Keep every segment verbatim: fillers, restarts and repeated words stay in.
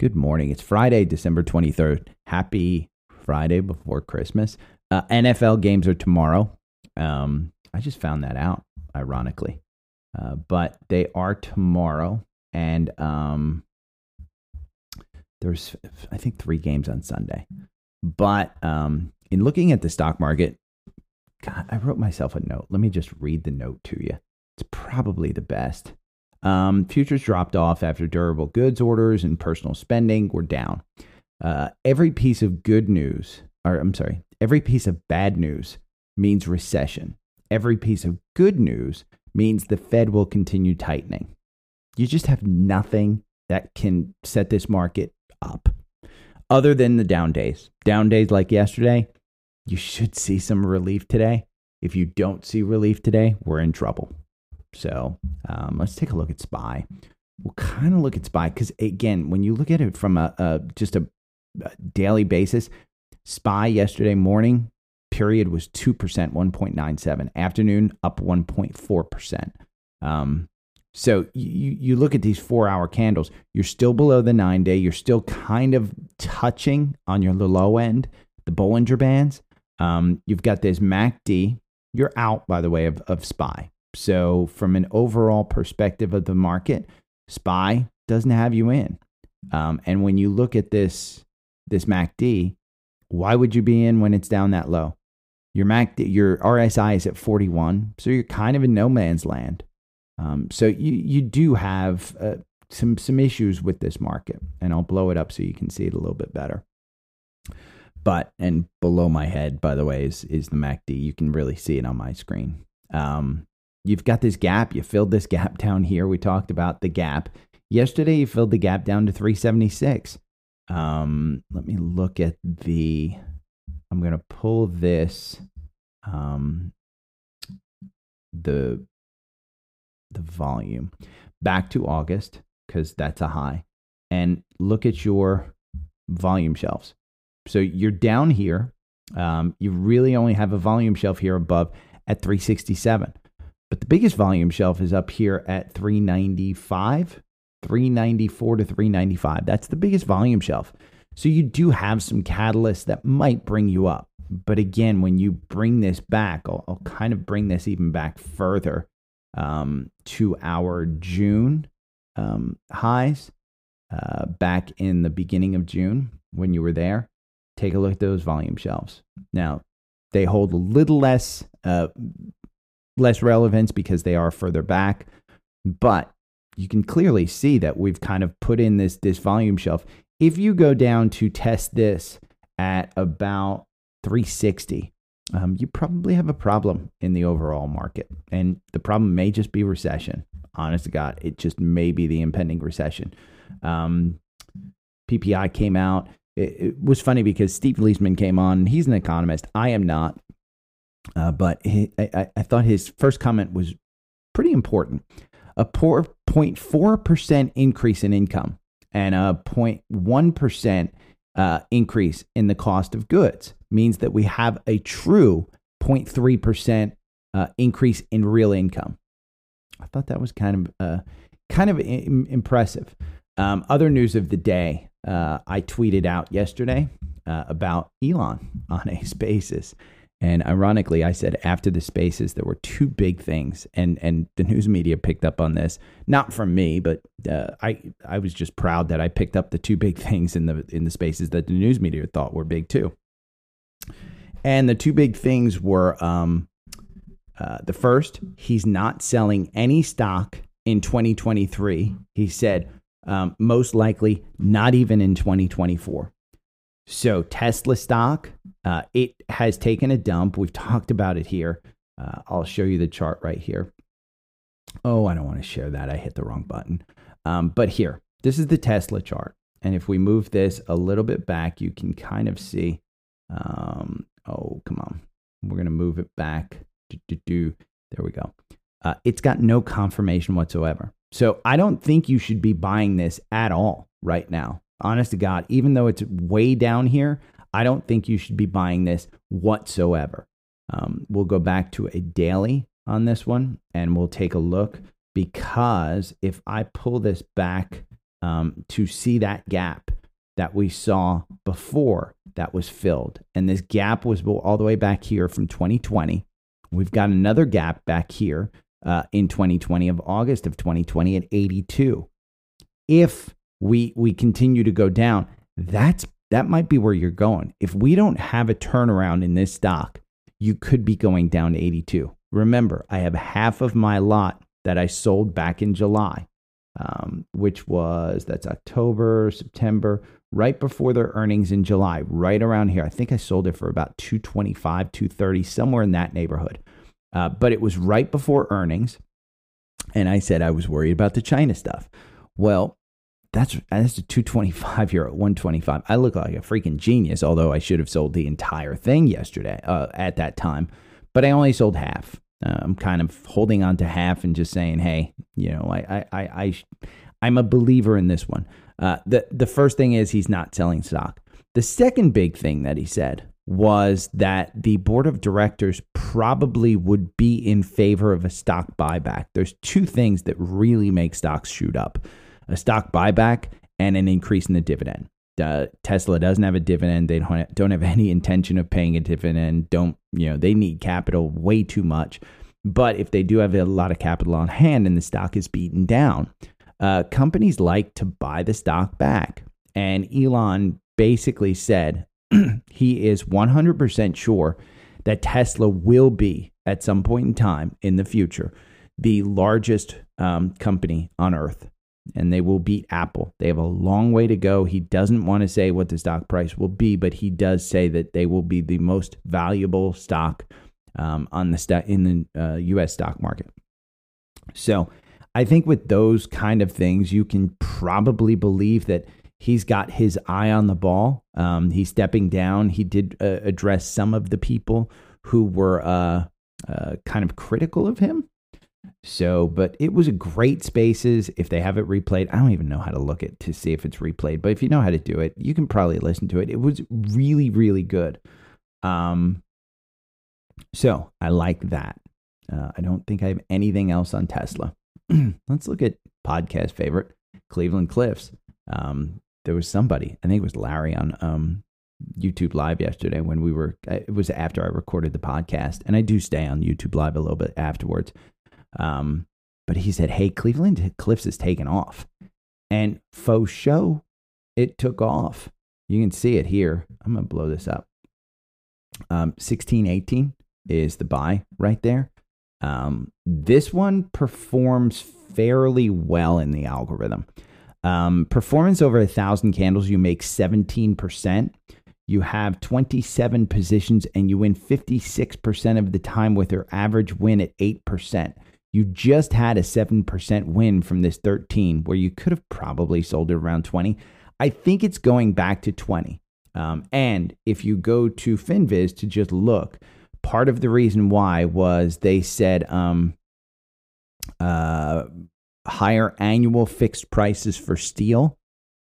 Good morning. It's Friday, December twenty-third. Happy Friday before Christmas. Uh, N F L games are tomorrow. Um, I just found that out, ironically. Uh, but they are tomorrow. And um, there's, I think, three games on Sunday. But um, in looking at the stock market, God, I wrote myself a note. Let me just read the note to you. It's probably the best. Um, futures dropped off after durable goods orders and personal spending were down. Uh, every piece of good news, or I'm sorry, every piece of bad news means recession. Every piece of good news means the Fed will continue tightening. You just have nothing that can set this market up other than the down days. Down days like yesterday, you should see some relief today. If you don't see relief today, we're in trouble. So um, let's take a look at S P Y. We'll kind of look at S P Y because, again, when you look at it from a, a just a, a daily basis, S P Y yesterday morning period was two percent, one point nine seven. Afternoon, up one point four percent. Um, so you, you look at these four-hour candles. You're still below the nine-day. You're still kind of touching on your low end, the Bollinger bands. Um, you've got this M A C D. You're out, by the way, of, of S P Y. So from an overall perspective of the market, S P Y doesn't have you in. Um, and when you look at this this M A C D, why would you be in when it's down that low? Your M A C D, your R S I is at forty-one, so you're kind of in no man's land. Um, so you you do have uh, some some issues with this market, and I'll blow it up so you can see it a little bit better. But and below my head, by the way, is is the M A C D. You can really see it on my screen. Um, You've got this gap. You filled this gap down here. We talked about the gap. Yesterday, you filled the gap down to three seventy-six. Um, let me look at the... I'm going to pull this... Um, the, the volume back to August because that's a high. And look at your volume shelves. So you're down here. Um, you really only have a volume shelf here above at three sixty-seven. But the biggest volume shelf is up here at three ninety-five, three ninety-four to three ninety-five. That's the biggest volume shelf. So you do have some catalysts that might bring you up. But again, when you bring this back, I'll, I'll kind of bring this even back further um, to our June um, highs uh, back in the beginning of June when you were there. Take a look at those volume shelves. Now, they hold a little less... Uh, less relevance because they are further back, but you can clearly see that we've kind of put in this this volume shelf. If you go down to test this at about three sixty, um, you probably have a problem in the overall market, and the problem may just be recession. Honest to God, it just may be the impending recession. Um, P P I came out. It, it was funny because Steve Leisman came on. He's an economist. I am not. Uh, but he, I, I thought his first comment was pretty important. A poor zero point four percent increase in income and a zero point one percent uh, increase in the cost of goods means that we have a true zero point three percent uh, increase in real income. I thought that was kind of uh, kind of im- impressive. Um, other news of the day, uh, I tweeted out yesterday uh, about Elon on a Spaces. And ironically, I said after the Spaces, there were two big things. And and the news media picked up on this, not from me, but uh, I I was just proud that I picked up the two big things in the in the Spaces that the news media thought were big, too. And the two big things were um, uh, the first, he's not selling any stock in twenty twenty-three. He said um, most likely not even in twenty twenty-four. So Tesla stock, uh, it has taken a dump. We've talked about it here. Uh, I'll show you the chart right here. Oh, I don't want to share that. I hit the wrong button. Um, but here, this is the Tesla chart. And if we move this a little bit back, you can kind of see, um, oh, come on. We're going to move it back. Do, do, do. There we go. Uh, it's got no confirmation whatsoever. So I don't think you should be buying this at all right now. Honest to God, even though it's way down here, I don't think you should be buying this whatsoever. Um, we'll go back to a daily on this one and we'll take a look, because if I pull this back um, to see that gap that we saw before that was filled, and this gap was all the way back here from twenty twenty. We've got another gap back here uh, in twenty twenty of August of twenty twenty at eighty-two. If we we continue to go down, that's that might be where you're going. If we don't have a turnaround in this stock, you could be going down to eighty-two. Remember, I have half of my lot that I sold back in July, um, which was, that's October, September, right before their earnings in July, right around here. I think I sold it for about two twenty-five, two thirty, somewhere in that neighborhood. Uh, but it was right before earnings. And I said I was worried about the China stuff. Well, That's that's a two twenty-five here at one twenty-five. I look like a freaking genius, although I should have sold the entire thing yesterday uh, at that time. But I only sold half. Uh, I'm kind of holding on to half and just saying, hey, you know, I I I, I I'm a believer in this one. Uh, the the first thing is he's not selling stock. The second big thing that he said was that the board of directors probably would be in favor of a stock buyback. There's two things that really make stocks shoot up: a stock buyback and an increase in the dividend. Uh, Tesla doesn't have a dividend. They don't, don't have any intention of paying a dividend. Don't, you know, they need capital way too much. But if they do have a lot of capital on hand and the stock is beaten down, uh, companies like to buy the stock back. And Elon basically said he is one hundred percent sure that Tesla will be, at some point in time in the future, the largest um, company on earth. And they will beat Apple. They have a long way to go. He doesn't want to say what the stock price will be, but he does say that they will be the most valuable stock um, on the st- in the uh, U S stock market. So I think with those kind of things, you can probably believe that he's got his eye on the ball. Um, he's stepping down. He did uh, address some of the people who were uh, uh, kind of critical of him. So, but it was a great Spaces. If they have it replayed, I don't even know how to look it to see if it's replayed, but if you know how to do it, you can probably listen to it. It was really, really good. Um, so I like that. Uh, I don't think I have anything else on Tesla. Let's look at podcast favorite, Cleveland Cliffs. Um, there was somebody, I think it was Larry on, um, YouTube Live yesterday when we were, it was after I recorded the podcast, and I do stay on YouTube Live a little bit afterwards. Um, but he said, hey, Cleveland Cliffs is taking off. And faux show, it took off. You can see it here. I'm going to blow this up. Um, sixteen eighteen is the buy right there. Um, this one performs fairly well in the algorithm. Um, performance over a thousand candles, you make seventeen percent. You have twenty-seven positions and you win fifty-six percent of the time with your average win at eight percent. You just had a seven percent win from this thirteen where you could have probably sold it around twenty. I think it's going back to twenty. Um, and if you go to Finviz to just look, part of the reason why was they said um, uh, higher annual fixed prices for steel.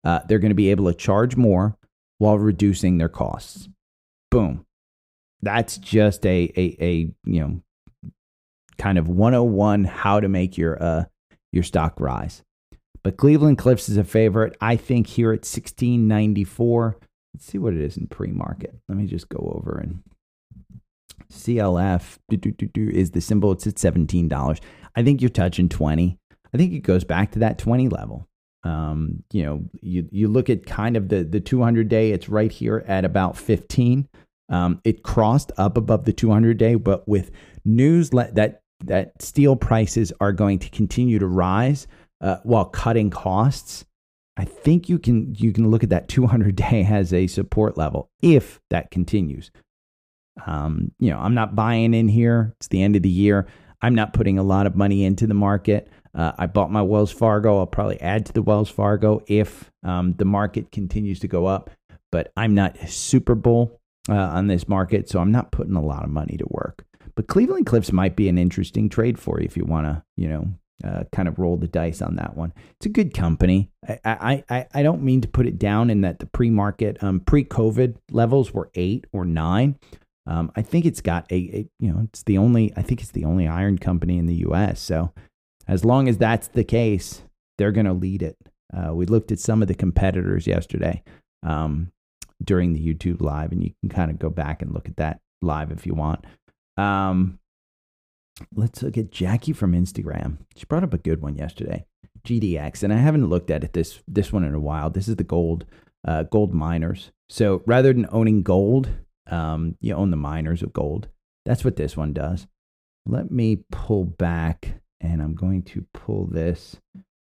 Uh, they're going to be able to charge more while reducing their costs. Boom. That's just a, a, a you know, kind of one oh one how to make your uh your stock rise. But Cleveland Cliffs is a favorite, I think, here at sixteen ninety-four. Let's see what it is in pre-market. Let me just go over and C L F do, do, do, do, is the symbol. It's at seventeen dollars. I think you're touching twenty. I think it goes back to that twenty level. Um, you know, you you look at kind of the the two hundred day. It's right here at about fifteen. Um, it crossed up above the two hundred day, but with news let that that steel prices are going to continue to rise uh, while cutting costs, I think you can you can look at that two hundred day as a support level if that continues. Um, you know, I'm not buying in here. It's the end of the year. I'm not putting a lot of money into the market. Uh, I bought my Wells Fargo. I'll probably add to the Wells Fargo if um, the market continues to go up. But I'm not Super Bull uh, on this market, so I'm not putting a lot of money to work. But Cleveland Cliffs might be an interesting trade for you if you want to, you know, uh, kind of roll the dice on that one. It's a good company. I I I, I don't mean to put it down in that the pre-market, um, pre-COVID levels were eight or nine. Um, I think it's got a, a, you know, it's the only, I think it's the only iron company in the U S. So as long as that's the case, they're going to lead it. Uh, we looked at some of the competitors yesterday um, during the YouTube live, and you can kind of go back and look at that live if you want. Um, let's look at Jackie from Instagram. She brought up a good one yesterday, G D X. And I haven't looked at it, this, this one in a while. This is the gold, uh, gold miners. So rather than owning gold, Um, you own the miners of gold. That's what this one does. Let me pull back, and I'm going to pull this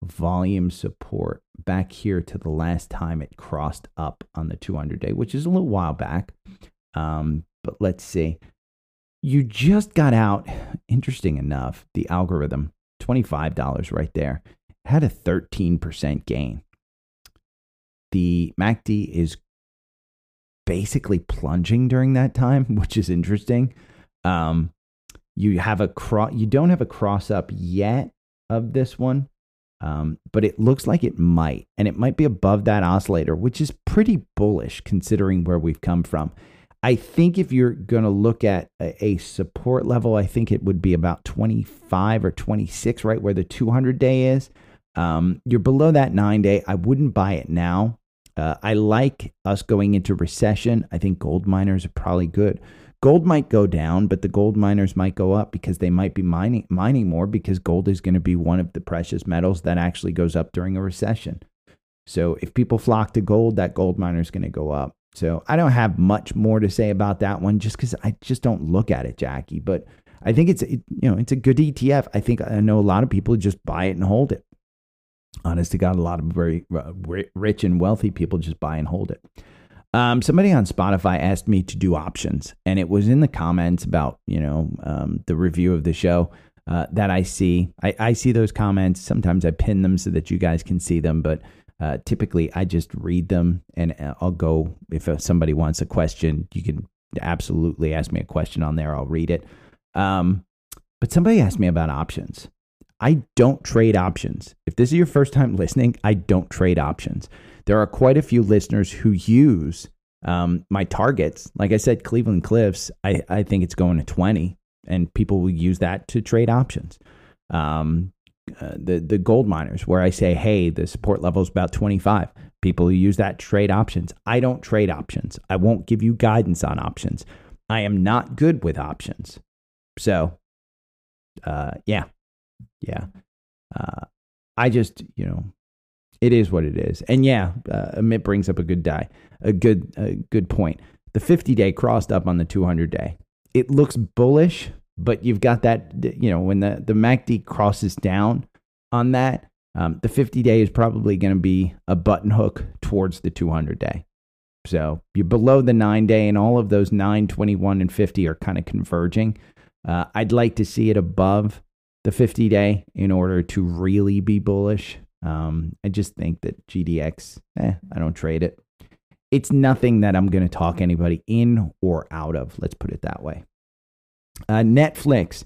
volume support back here to the last time it crossed up on the two hundred day, which is a little while back. Um, but let's see. You just got out, interesting enough, the algorithm, twenty-five dollars right there, had a thirteen percent gain. The M A C D is basically plunging during that time, which is interesting. Um, you have a cross, you don't have a cross up yet of this one, um, but it looks like it might, and it might be above that oscillator, which is pretty bullish considering where we've come from. I think if you're going to look at a, a support level, I think it would be about twenty-five or twenty-six, right where the two hundred day is. Um, you're below that nine day. I wouldn't buy it now. Uh, I like us going into recession. I think gold miners are probably good. Gold might go down, but the gold miners might go up because they might be mining mining more, because gold is going to be one of the precious metals that actually goes up during a recession. So if people flock to gold, that gold miner is going to go up. So I don't have much more to say about that one just because I just don't look at it, Jackie. But I think it's it, you know it's a good E T F. I think I know a lot of people just buy it and hold it. Honest to God, a lot of very uh, rich and wealthy people just buy and hold it. Um, somebody on Spotify asked me to do options, and it was in the comments about, you know, um, the review of the show uh, that I see. I, I see those comments. Sometimes I pin them so that you guys can see them, but uh, typically I just read them, and I'll go, if somebody wants a question, you can absolutely ask me a question on there. I'll read it. Um, but somebody asked me about options. I don't trade options. If this is your first time listening, I don't trade options. There are quite a few listeners who use um, my targets. Like I said, Cleveland Cliffs, I, I think it's going to twenty, and people will use that to trade options. Um, uh, the, the gold miners, where I say, hey, the support level is about twenty-five. People who use that trade options. I don't trade options. I won't give you guidance on options. I am not good with options. So, uh, yeah. Yeah. Uh, I just, you know, it is what it is. And yeah, uh, Amit brings up a good die, a good, a good point. The fifty day crossed up on the two hundred day. It looks bullish, but you've got that, you know, when the, the M A C D crosses down on that, um, the fifty day is probably going to be a button hook towards the two hundred day. So you're below the nine day, and all of those nine, twenty-one, and fifty are kind of converging. Uh, I'd like to see it above the fifty day in order to really be bullish. Um, I just think that G D X, eh, I don't trade it. It's nothing that I'm going to talk anybody in or out of. Let's put it that way. Uh, Netflix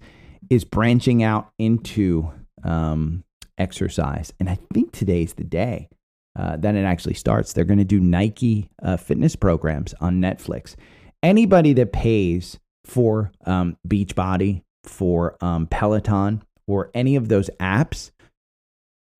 is branching out into um, exercise. And I think today's the day uh, that it actually starts. They're going to do Nike uh, fitness programs on Netflix. Anybody that pays for um, Beachbody, for um, Peloton, or any of those apps,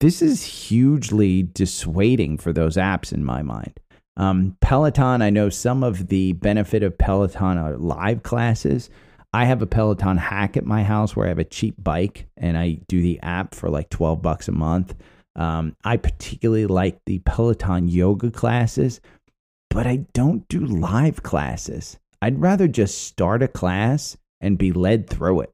this is hugely dissuading for those apps in my mind. Um, Peloton, I know some of the benefit of Peloton are live classes. I have a Peloton hack at my house where I have a cheap bike and I do the app for like twelve bucks a month. Um, I particularly like the Peloton yoga classes, but I don't do live classes. I'd rather just start a class and be led through it.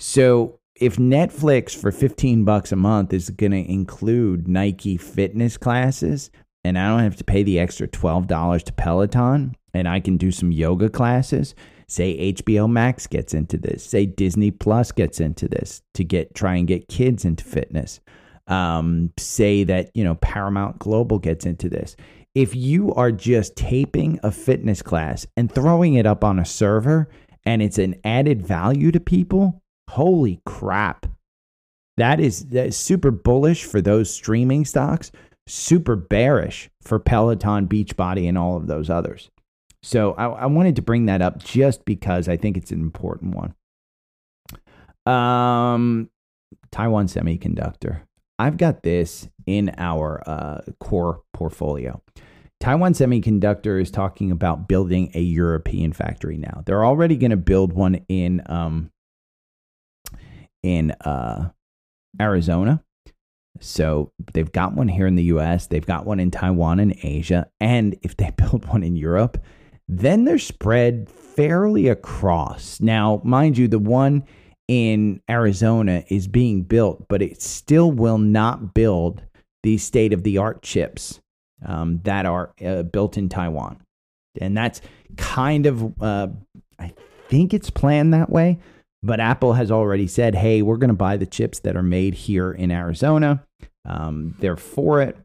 So if Netflix for fifteen bucks a month is going to include Nike fitness classes, and I don't have to pay the extra twelve dollars to Peloton, and I can do some yoga classes, Say H B O Max gets into this. Say Disney Plus gets into this to get try and get kids into fitness. Um, say that, you know, Paramount Global gets into this. If you are just taping a fitness class and throwing it up on a server and it's an added value to people, holy crap. That is, that is super bullish for those streaming stocks, super bearish for Peloton, Beachbody, and all of those others. So I, I wanted to bring that up just because I think it's an important one. Um, Taiwan Semiconductor. I've got this in our uh, core portfolio. Taiwan Semiconductor is talking about building a European factory now. They're already going to build one in um, in uh, Arizona. So they've got one here in the U S. They've got one in Taiwan and Asia. And if they build one in Europe, then they're spread fairly across. Now, mind you, the one in Arizona is being built, but it still will not build the state-of-the-art chips um, that are uh, built in Taiwan. And that's kind of, uh, I think it's planned that way, but Apple has already said, hey, we're going to buy the chips that are made here in Arizona. Um, they're for it,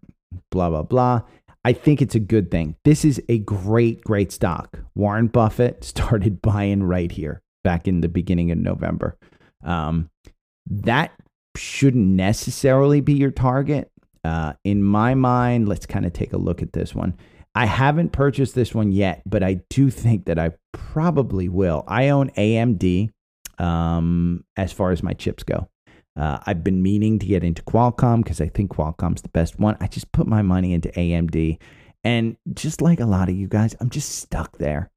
blah, blah, blah. I think it's a good thing. This is a great, great stock. Warren Buffett started buying right here back in the beginning of November. Um, that shouldn't necessarily be your target. Uh, in my mind, let's kind of take a look at this one. I haven't purchased this one yet, but I do think that I probably will. I own A M D um, as far as my chips go. Uh, I've been meaning to get into Qualcomm because I think Qualcomm's the best one. I just put my money into A M D. And just like a lot of you guys, I'm just stuck there.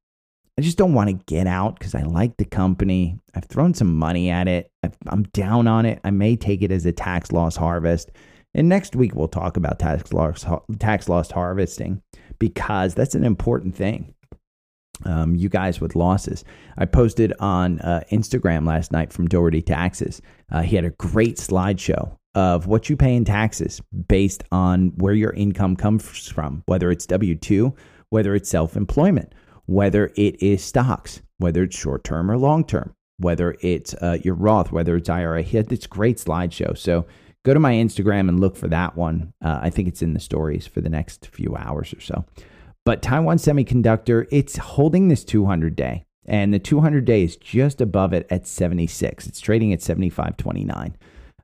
I just don't want to get out because I like the company. I've thrown some money at it. I've, I'm down on it. I may take it as a tax loss harvest. And next week we'll talk about tax loss, tax loss harvesting because that's an important thing. Um, you guys with losses. I posted on uh, Instagram last night from Doherty Taxes. Uh, he had a great slideshow of what you pay in taxes based on where your income comes from, whether it's W two, whether it's self-employment, whether it is stocks, whether it's short-term or long-term, whether it's uh, your Roth, whether it's I R A. He had this great slideshow. So go to my Instagram and look for that one. Uh, I think it's in the stories for the next few hours or so. But Taiwan Semiconductor, it's holding this two hundred day. And the two hundred day is just above it at seventy-six. It's trading at seventy-five twenty-nine.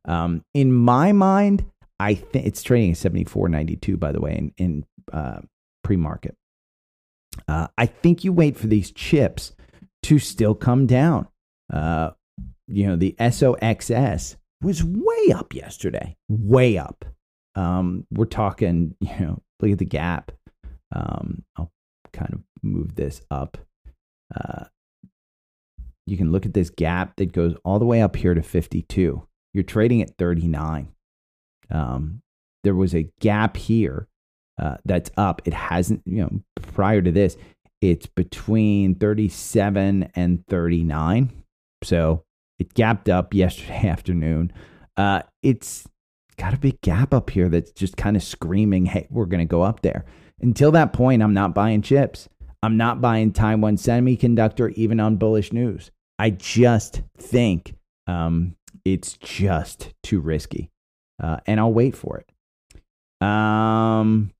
Um, in my mind, I think it's trading at seventy-four ninety-two, by the way, in, in uh, pre-market. Uh, I think you wait for these chips to still come down. Uh, you know, the S O X S was way up yesterday, way up. Um, we're talking, you know, look at the gap. Um, I'll kind of move this up. Uh, you can look at this gap that goes all the way up here to fifty-two. You're trading at thirty-nine. Um, there was a gap here. Uh, that's up. It hasn't, you know, prior to this, it's between thirty-seven and thirty-nine. So it gapped up yesterday afternoon. Uh, it's got a big gap up here that's just kind of screaming, hey, we're going to go up there. Until that point, I'm not buying chips. I'm not buying Taiwan Semiconductor, even on bullish news. I just think um, it's just too risky. Uh, and I'll wait for it. Um,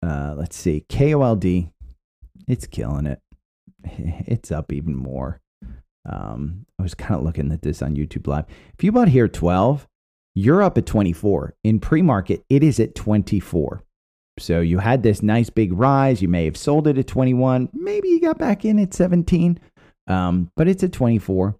Uh, let's see. K O L D. It's killing it. It's up even more. Um, I was kind of looking at this on YouTube Live. If you bought here twelve, you're up at twenty-four. In pre-market, it is at twenty-four. So you had this nice big rise. You may have sold it at twenty-one. Maybe you got back in at seventeen. Um, but it's at twenty-four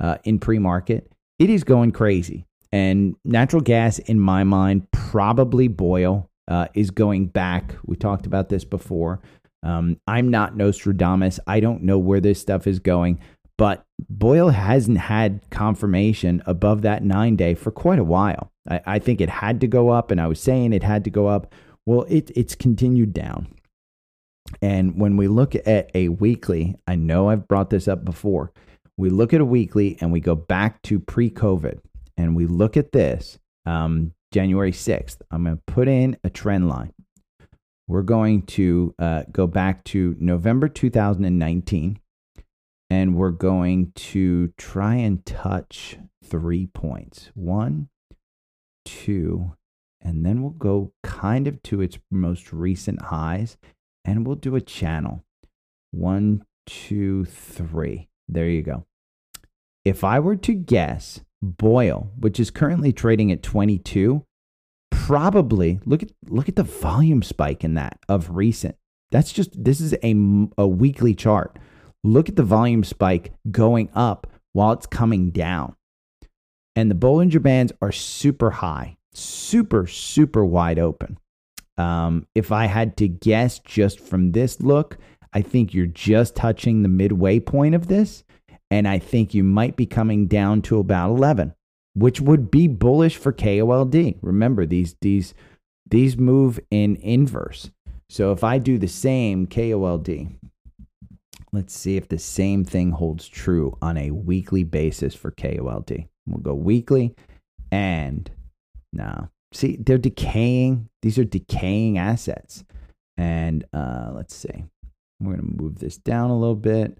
uh, in pre-market. It is going crazy. And natural gas, in my mind, probably Boyle. Uh, is going back. We talked about this before. Um, I'm not Nostradamus. I don't know where this stuff is going, but Boyle hasn't had confirmation above that nine day for quite a while. I, I think it had to go up, and I was saying it had to go up. Well, it, it's continued down. And when we look at a weekly, I know I've brought this up before. We look at a weekly and we go back to pre-COVID and we look at this. Um, January sixth, I'm going to put in a trend line. We're going to uh, go back to November two thousand nineteen. and we're going to try and touch three points. One, two, and then we'll go kind of to its most recent highs, and we'll do a channel. One, two, three. There you go. If I were to guess, Boyle, which is currently trading at twenty-two, probably, look at look at the volume spike in that of recent. That's just, this is a, a weekly chart. Look at the volume spike going up while it's coming down. And the Bollinger bands are super high, super, super wide open. Um, if I had to guess just from this look, I think you're just touching the midway point of this. And I think you might be coming down to about eleven, which would be bullish for K O L D. Remember, these these these move in inverse. So if I do the same K O L D, let's see if the same thing holds true on a weekly basis for K O L D. We'll go weekly, and now see, they're decaying. These are decaying assets. And uh, let's see. We're going to move this down a little bit.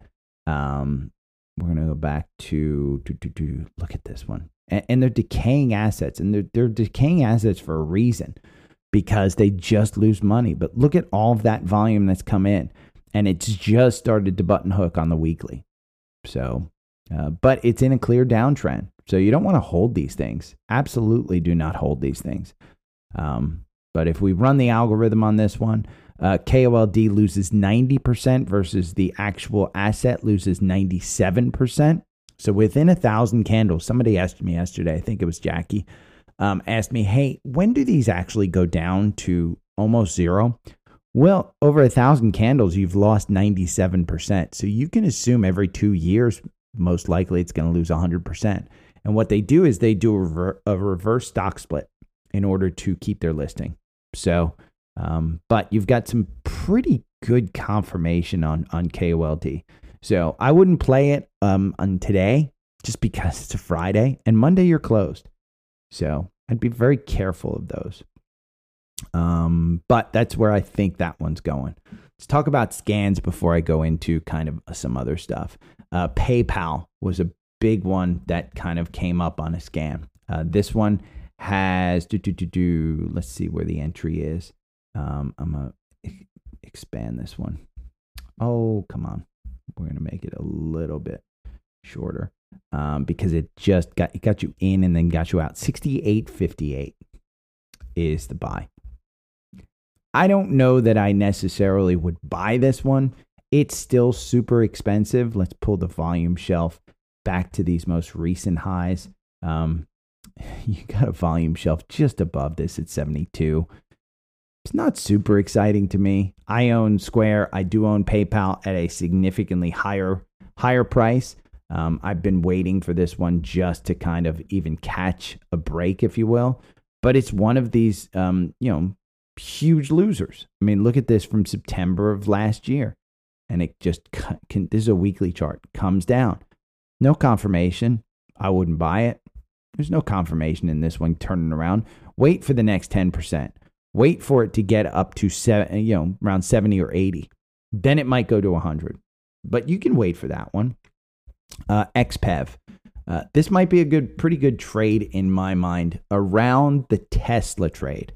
Um, We're going to go back to, to, to, to look at this one. And, and they're decaying assets. And they're, they're decaying assets for a reason, because they just lose money. But look at all of that volume that's come in. And it's just started to button hook on the weekly. So, uh, but it's in a clear downtrend. So you don't want to hold these things. Absolutely do not hold these things. Um, but if we run the algorithm on this one, Uh, K O L D loses ninety percent versus the actual asset loses ninety-seven percent. So within a thousand candles, somebody asked me yesterday, I think it was Jackie, um, asked me, hey, when do these actually go down to almost zero? Well, over a thousand candles, you've lost ninety-seven percent. So you can assume every two years, most likely it's going to lose one hundred percent. And what they do is they do a, rever- a reverse stock split in order to keep their listing. So... Um, but you've got some pretty good confirmation on, on K O L D. So I wouldn't play it um, on today just because it's a Friday, and Monday you're closed. So I'd be very careful of those. Um, but that's where I think that one's going. Let's talk about scans before I go into kind of some other stuff. Uh, PayPal was a big one that kind of came up on a scan. Uh, this one has, do, do, do, do, let's see where the entry is. Um, I'm going to expand this one. Oh, come on. We're going to make it a little bit shorter um, because it just got it got you in and then got you out. sixty-eight fifty-eight is the buy. I don't know that I necessarily would buy this one. It's still super expensive. Let's pull the volume shelf back to these most recent highs. Um, you got a volume shelf just above this at seventy-two. It's not super exciting to me. I own Square. I do own PayPal at a significantly higher higher price. Um, I've been waiting for this one just to kind of even catch a break, if you will. But it's one of these, um, you know, huge losers. I mean, look at this from September of last year, and it just can, this is a weekly chart, comes down. No confirmation. I wouldn't buy it. There's no confirmation in this one turning around. Wait for the next ten percent. Wait for it to get up to seven, you know, around seventy or eighty. Then it might go to one hundred. But you can wait for that one. Uh, X P E V. Uh, this might be a good, pretty good trade in my mind around the Tesla trade.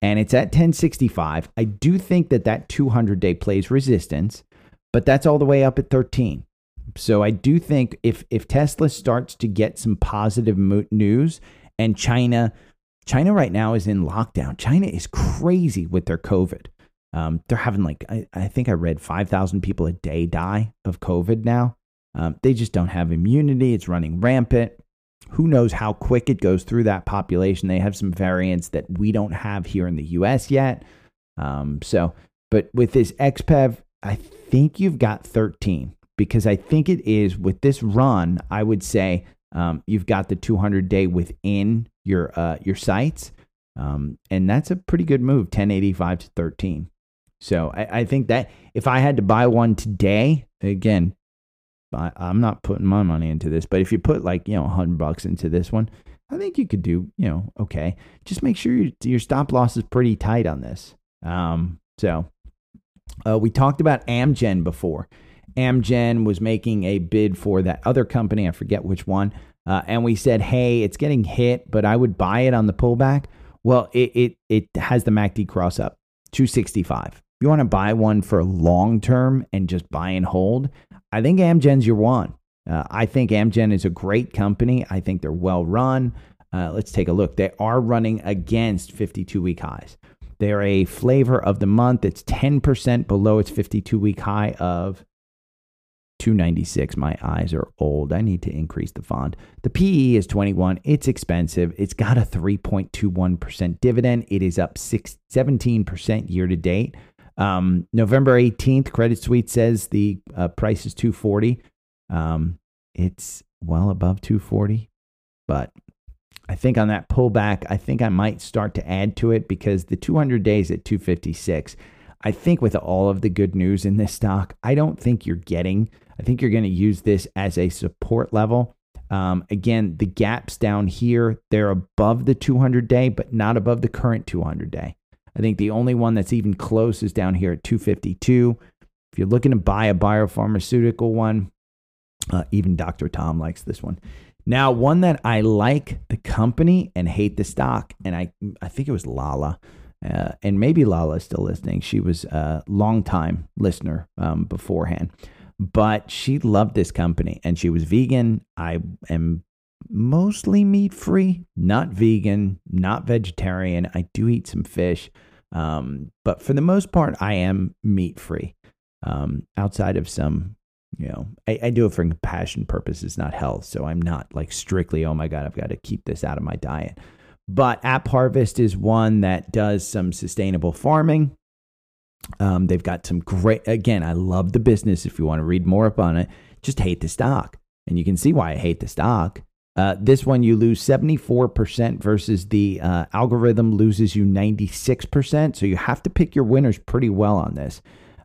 And it's at ten sixty-five. I do think that that two hundred day plays resistance, but that's all the way up at thirteen. So I do think if if Tesla starts to get some positive news and China... China right now is in lockdown. China is crazy with their COVID. Um, they're having like, I, I think I read five thousand people a day die of COVID now. Um, they just don't have immunity. It's running rampant. Who knows how quick it goes through that population. They have some variants that we don't have here in the U S yet. Um, so, but with this X P E V, I think you've got thirteen because I think it is with this run, I would say um, you've got the two hundred day within your uh your sites, um and that's a pretty good move, ten eighty-five to thirteen. So I, I think that if I had to buy one today, again, I, I'm not putting my money into this, but if you put like, you know, a hundred bucks into this one, I think you could do, you know, okay. Just make sure you, your stop loss is pretty tight on this. Um so uh we talked about Amgen before, Amgen was making a bid for that other company. I forget which one. Uh, and we said, hey, it's getting hit, but I would buy it on the pullback. Well, it it, it has the M A C D cross up, two sixty-five. You want to buy one for long term and just buy and hold? I think Amgen's your one. Uh, I think Amgen is a great company. I think they're well run. Uh, let's take a look. They are running against fifty-two week highs. They are a flavor of the month. It's ten percent below its fifty-two week high of two ninety-six. My eyes are old. I need to increase the font. The P E is twenty-one. It's expensive. It's got a three point two one percent dividend. It is up six, seventeen percent year to date. Um, November eighteenth, Credit Suisse says the uh, price is two forty. Um, it's well above two forty, but I think on that pullback, I think I might start to add to it because the two hundred days at two fifty-six, I think with all of the good news in this stock, I don't think you're getting, I think you're going to use this as a support level. Um, again, the gaps down here, they're above the two hundred day, but not above the current two hundred day. I think the only one that's even close is down here at two fifty-two. If you're looking to buy a biopharmaceutical one, uh, even Doctor Tom likes this one. Now, one that I like the company and hate the stock, and I I think it was Lala, uh, and maybe Lala is still listening. She was a longtime listener um, beforehand, but she loved this company, and she was vegan. I am mostly meat-free, not vegan, not vegetarian. I do eat some fish, um, but for the most part, I am meat-free, um, outside of some... You know, I, I do it for compassion purposes, not health. So I'm not like strictly, oh my God, I've got to keep this out of my diet. But App Harvest is one that does some sustainable farming. Um, they've got some great, again, I love the business. If you want to read more up on it, just hate the stock. And you can see why I hate the stock. Uh, this one, you lose seventy-four percent versus the uh, algorithm loses you ninety-six percent. So you have to pick your winners pretty well on this.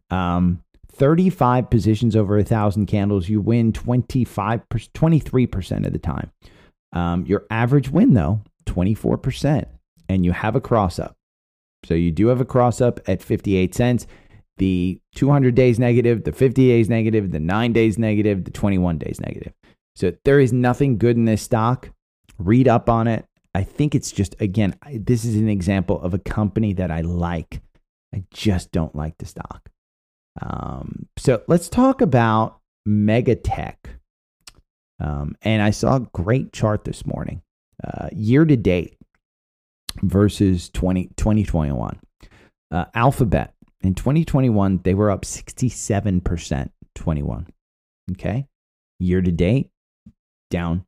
Um, thirty-five positions over one thousand candles, you win twenty-five, twenty-three percent of the time. Um, your average win, though, twenty-four percent. And you have a cross-up. So you do have a cross-up at fifty-eight cents. The two hundred days negative, the fifty days negative, the nine days negative, the twenty-one days negative. So there is nothing good in this stock. Read up on it. I think it's just, again, this is an example of a company that I like. I just don't like the stock. Um, so let's talk about megatech. Um, and I saw a great chart this morning, uh, year to date versus twenty twenty-one. Uh, Alphabet in twenty twenty-one, they were up sixty-seven percent, twenty-one. Okay. Year to date down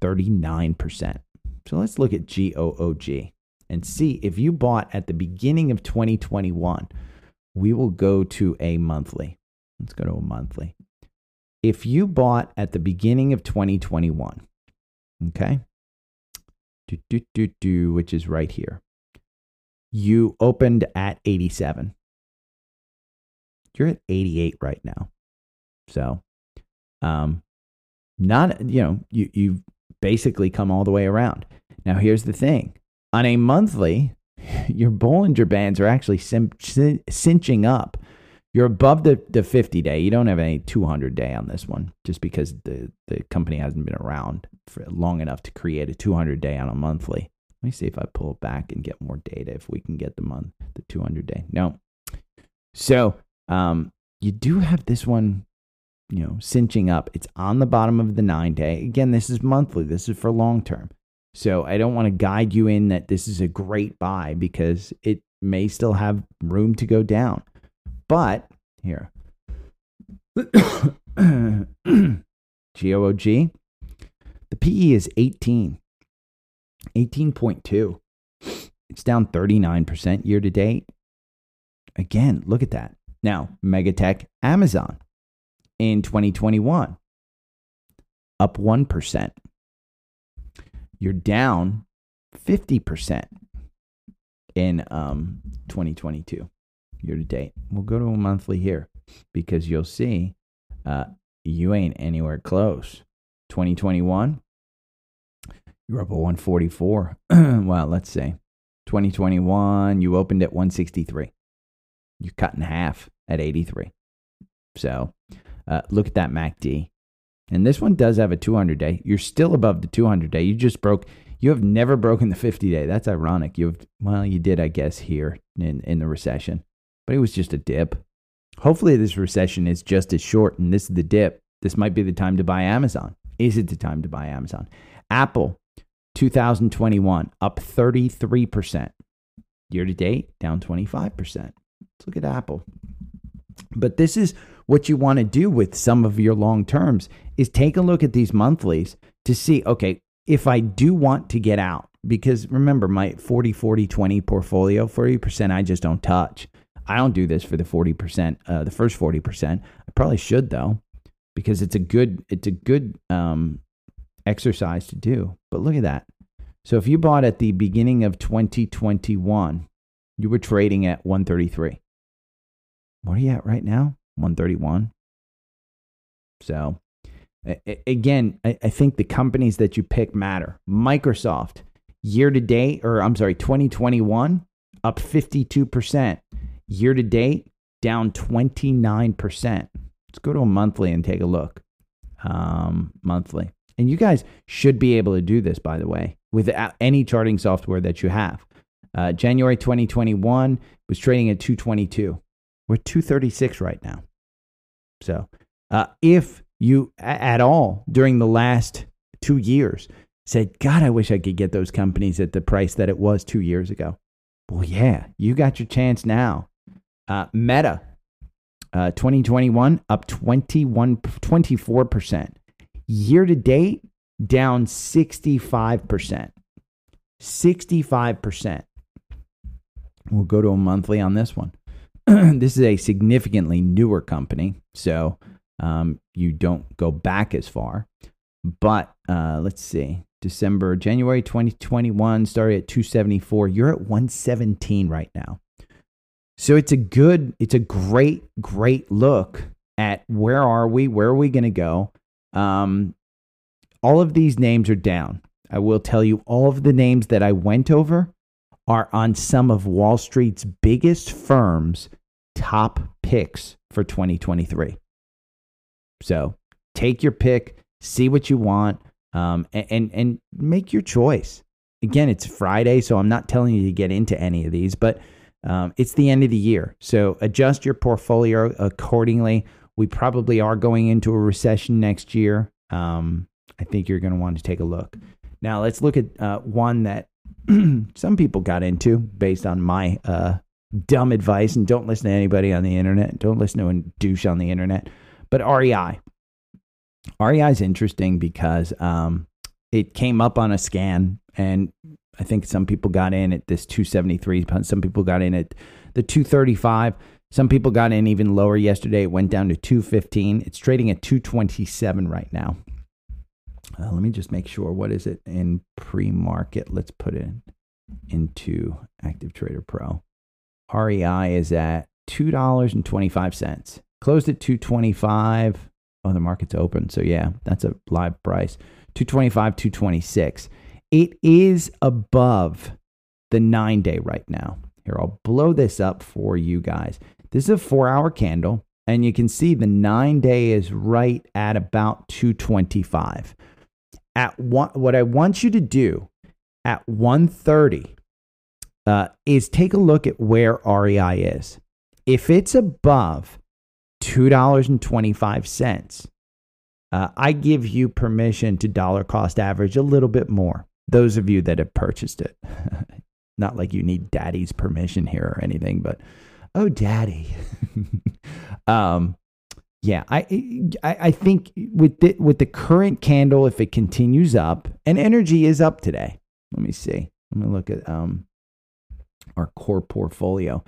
thirty-nine percent. So let's look at G O O G and see if you bought at the beginning of twenty twenty-one. We will go to a monthly. Let's go to a monthly. If you bought at the beginning of twenty twenty-one, okay, do, do, do, do, which is right here, you opened at eighty-seven. You're at eighty-eight right now. So, um, not, you know, you, you've basically come all the way around. Now, here's the thing. On a monthly, your Bollinger bands are actually cinching up. You're above the, the fifty day. You don't have any two hundred day on this one just because the, the company hasn't been around for long enough to create a two hundred day on a monthly. Let me see if I pull it back and get more data if we can get the month, the two hundred day. No. So um, you do have this one, you know, cinching up. It's on the bottom of the nine day. Again, this is monthly. This is for long term. So I don't want to guide you in that this is a great buy because it may still have room to go down. But here, G O O G, the P E is eighteen, eighteen point two. It's down thirty-nine percent year to date. Again, look at that. Now, megatech Amazon in twenty twenty-one, up one percent. You're down fifty percent in um, twenty twenty-two year to date. We'll go to a monthly here because you'll see uh, you ain't anywhere close. twenty twenty-one, you're up at one forty-four. Well, let's see. twenty twenty-one, you opened at one sixty-three. You cut in half at eighty-three. So Uh, look at that M A C D. And this one does have a two hundred day. You're still above the two hundred day. You just broke. You have never broken the fifty day. That's ironic. You've well, you did, I guess, here in, in the recession. But it was just a dip. Hopefully this recession is just as short and this is the dip. This might be the time to buy Amazon. Is it the time to buy Amazon? Apple, two thousand twenty-one, up thirty-three percent. Year to date, down twenty-five percent. Let's look at Apple. But this is what you want to do with some of your long terms is take a look at these monthlies to see, okay, if I do want to get out, because remember my forty, forty, twenty portfolio, forty percent I just don't touch. I don't do this for the forty percent, uh, the first forty percent. I probably should though, because it's a good, it's a good um, exercise to do. But look at that. So if you bought at the beginning of twenty twenty-one, you were trading at one thirty-three. What are you at right now? one thirty-one. So again, I think the companies that you pick matter. Microsoft, year to date, or I'm sorry, twenty twenty-one, up fifty-two percent. Year to date, down twenty-nine percent. Let's go to a monthly and take a look. Um, monthly. And you guys should be able to do this, by the way, with any charting software that you have. Uh, January twenty twenty-one was trading at two twenty-two. We're two thirty-six right now. So uh, if you at all during the last two years said, God, I wish I could get those companies at the price that it was two years ago. Well, yeah, you got your chance now. Uh, Meta, uh, twenty twenty-one, up twenty-one, twenty-four percent. Year to date, down sixty-five percent. sixty-five percent. We'll go to a monthly on this one. This is a significantly newer company, so um, you don't go back as far. But uh, let's see. December, January twenty twenty-one, started at two seventy-four. You're at one seventeen right now. So it's a good, it's a great, great look at where are we, where are we going to go? Um, all of these names are down. I will tell you all of the names that I went over are on some of Wall Street's biggest firms' top picks for twenty twenty-three. So take your pick, see what you want. Um, and, and and make your choice. Again, it's Friday, so I'm not telling you to get into any of these, but um, it's the end of the year. So adjust your portfolio accordingly. We probably are going into a recession next year. Um, I think you're going to want to take a look. Now, let's look at uh, one that some people got into based on my uh, dumb advice, and don't listen to anybody on the internet. Don't listen to a douche on the internet, but R E I. R E I is interesting because um, it came up on a scan, and I think some people got in at this two seventy-three. Some people got in at the two thirty-five. Some people got in even lower yesterday. It went down to two fifteen. It's trading at two twenty-seven right now. Uh, let me just make sure. What is it in pre-market? Let's put it into Active Trader Pro. R E I is at two dollars and twenty-five cents. Closed at two twenty-five. Oh, the market's open. So yeah, that's a live price. two twenty-five, two twenty-six. It is above the nine day right now. Here, I'll blow this up for you guys. This is a four hour candle, and you can see the nine day is right at about two twenty-five. At one, what I want you to do at one thirty uh, is take a look at where R E I is. If it's above two dollars and twenty-five cents. Uh, I give you permission to dollar cost average a little bit more. Those of you that have purchased it. Not like you need daddy's permission here or anything, but oh, daddy. um, yeah, I, I I think with the, with the current candle, if it continues up, and energy is up today. Let me see. I'm going to look at um our core portfolio.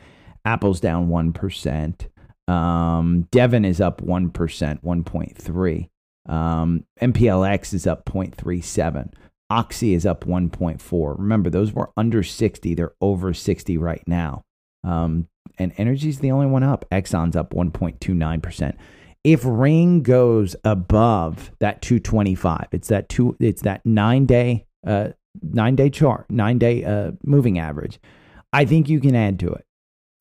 Apple's down one percent. Um, Devon is up one percent, one point three. Um, M P L X is up zero point three seven. Oxy is up one point four. Remember, those were under sixty. They're over sixty right now. Um, and energy's the only one up. Exxon's up one point two nine percent. If Ring goes above that two twenty-five, it's that two, it's that nine day, uh, nine day chart, nine day, uh, moving average. I think you can add to it.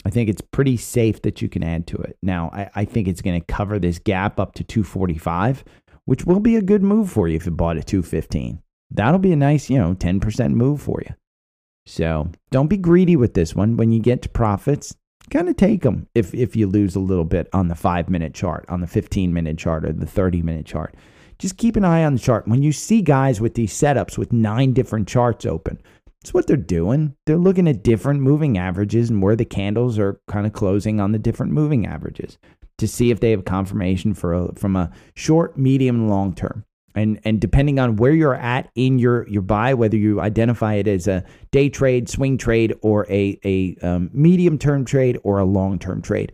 I think it's pretty safe that you can add to it. Now, I, I think it's going to cover this gap up to two forty-five, which will be a good move for you if you bought at two fifteen. That'll be a nice, you know, ten percent move for you. So don't be greedy with this one. When you get to profits, kind of take them if, if you lose a little bit on the five-minute chart, on the fifteen-minute chart, or the thirty-minute chart. Just keep an eye on the chart. When you see guys with these setups with nine different charts open, it's what they're doing. They're looking at different moving averages and where the candles are kind of closing on the different moving averages to see if they have confirmation for a, from a short, medium, long term. And and depending on where you're at in your, your buy, whether you identify it as a day trade, swing trade, or a, a um, medium-term trade or a long-term trade,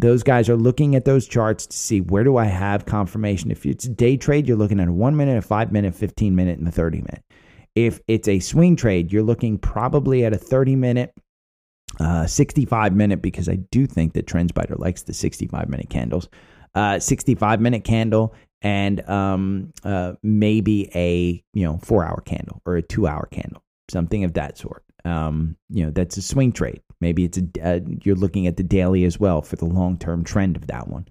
those guys are looking at those charts to see where do I have confirmation. If it's a day trade, you're looking at a one-minute, a five-minute, fifteen-minute, and a thirty-minute. If it's a swing trade, you're looking probably at a thirty-minute, uh, sixty-five-minute, because I do think that Trendspider likes the sixty-five-minute candles, uh, sixty-five-minute candle, and um, uh, maybe a you know four-hour candle or a two-hour candle, something of that sort. Um, you know, that's a swing trade. Maybe it's a, uh, you're looking at the daily as well for the long-term trend of that one.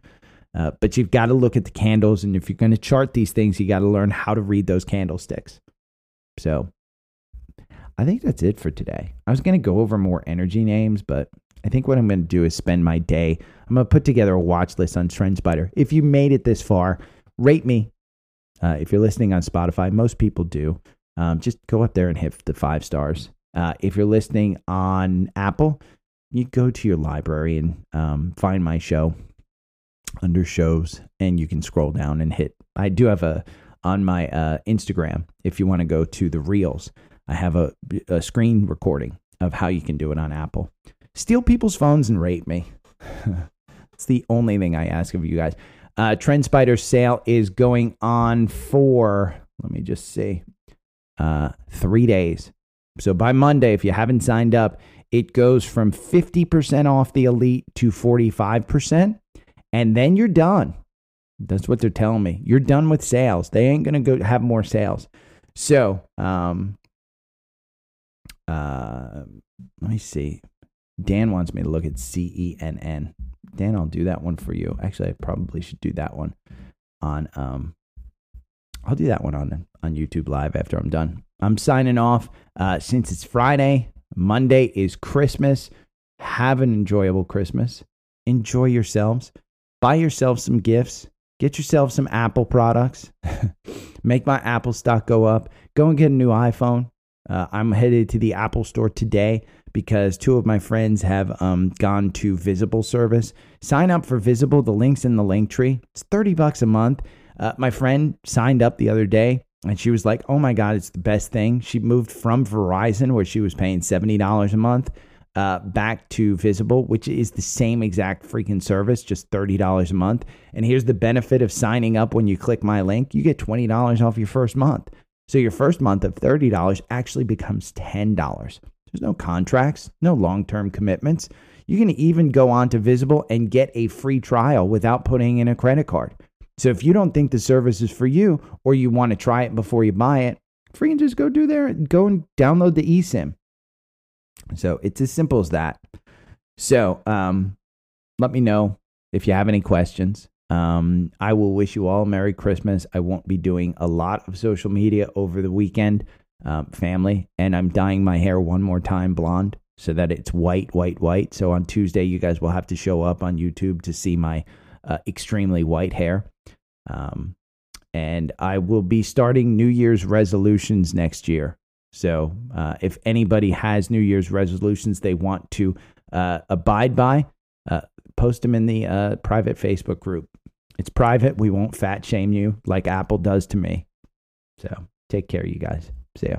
Uh, but you've got to look at the candles, and if you're going to chart these things, you got to learn how to read those candlesticks. So I think that's it for today. I was going to go over more energy names, but I think what I'm going to do is spend my day. I'm going to put together a watch list on Trendspider. If you made it this far, rate me. Uh, if you're listening on Spotify, most people do. Um, just go up there and hit the five stars. Uh, if you're listening on Apple, you go to your library and um, find my show under shows, and you can scroll down and hit. I do have a on my uh, Instagram. If you want to go to the reels, I have a, a screen recording of how you can do it on Apple. Steal people's phones and rate me. It's the only thing I ask of you guys. Uh, Trendspider sale is going on for, let me just see, uh, three days. So by Monday, if you haven't signed up, it goes from fifty percent off the Elite to forty-five percent, and then you're done. That's what they're telling me. You're done with sales. They ain't going to go have more sales. So um, uh, let me see. Dan wants me to look at C E N N. Dan, I'll do that one for you. Actually, I probably should do that one on. Um, I'll do that one on on YouTube Live after I'm done. I'm signing off. Uh, since it's Friday, Monday is Christmas. Have an enjoyable Christmas. Enjoy yourselves. Buy yourself some gifts. Get yourself some Apple products. Make my Apple stock go up. Go and get a new iPhone. Uh, I'm headed to the Apple store today because two of my friends have um, gone to Visible service. Sign up for Visible. The link's in the link tree. It's thirty bucks a month. Uh, my friend signed up the other day, and she was like, oh my God, it's the best thing. She moved from Verizon, where she was paying seventy dollars a month, uh, back to Visible, which is the same exact freaking service, just thirty dollars a month. And here's the benefit of signing up. When you click my link, you get twenty dollars off your first month. So your first month of thirty dollars actually becomes ten dollars. There's no contracts, no long-term commitments. You can even go on to Visible and get a free trial without putting in a credit card. So if you don't think the service is for you, or you want to try it before you buy it, freaking just go do there and go and download the eSIM. So it's as simple as that. So um, let me know if you have any questions. Um, I will wish you all a Merry Christmas. I won't be doing a lot of social media over the weekend, um, family, and I'm dyeing my hair one more time blonde so that it's white, white, white. So on Tuesday, you guys will have to show up on YouTube to see my uh, extremely white hair. Um, and I will be starting New Year's resolutions next year. So, uh, if anybody has New Year's resolutions they want to, uh, abide by, uh, post them in the, uh, private Facebook group. It's private. We won't fat shame you like Apple does to me. So take care, you guys. See ya.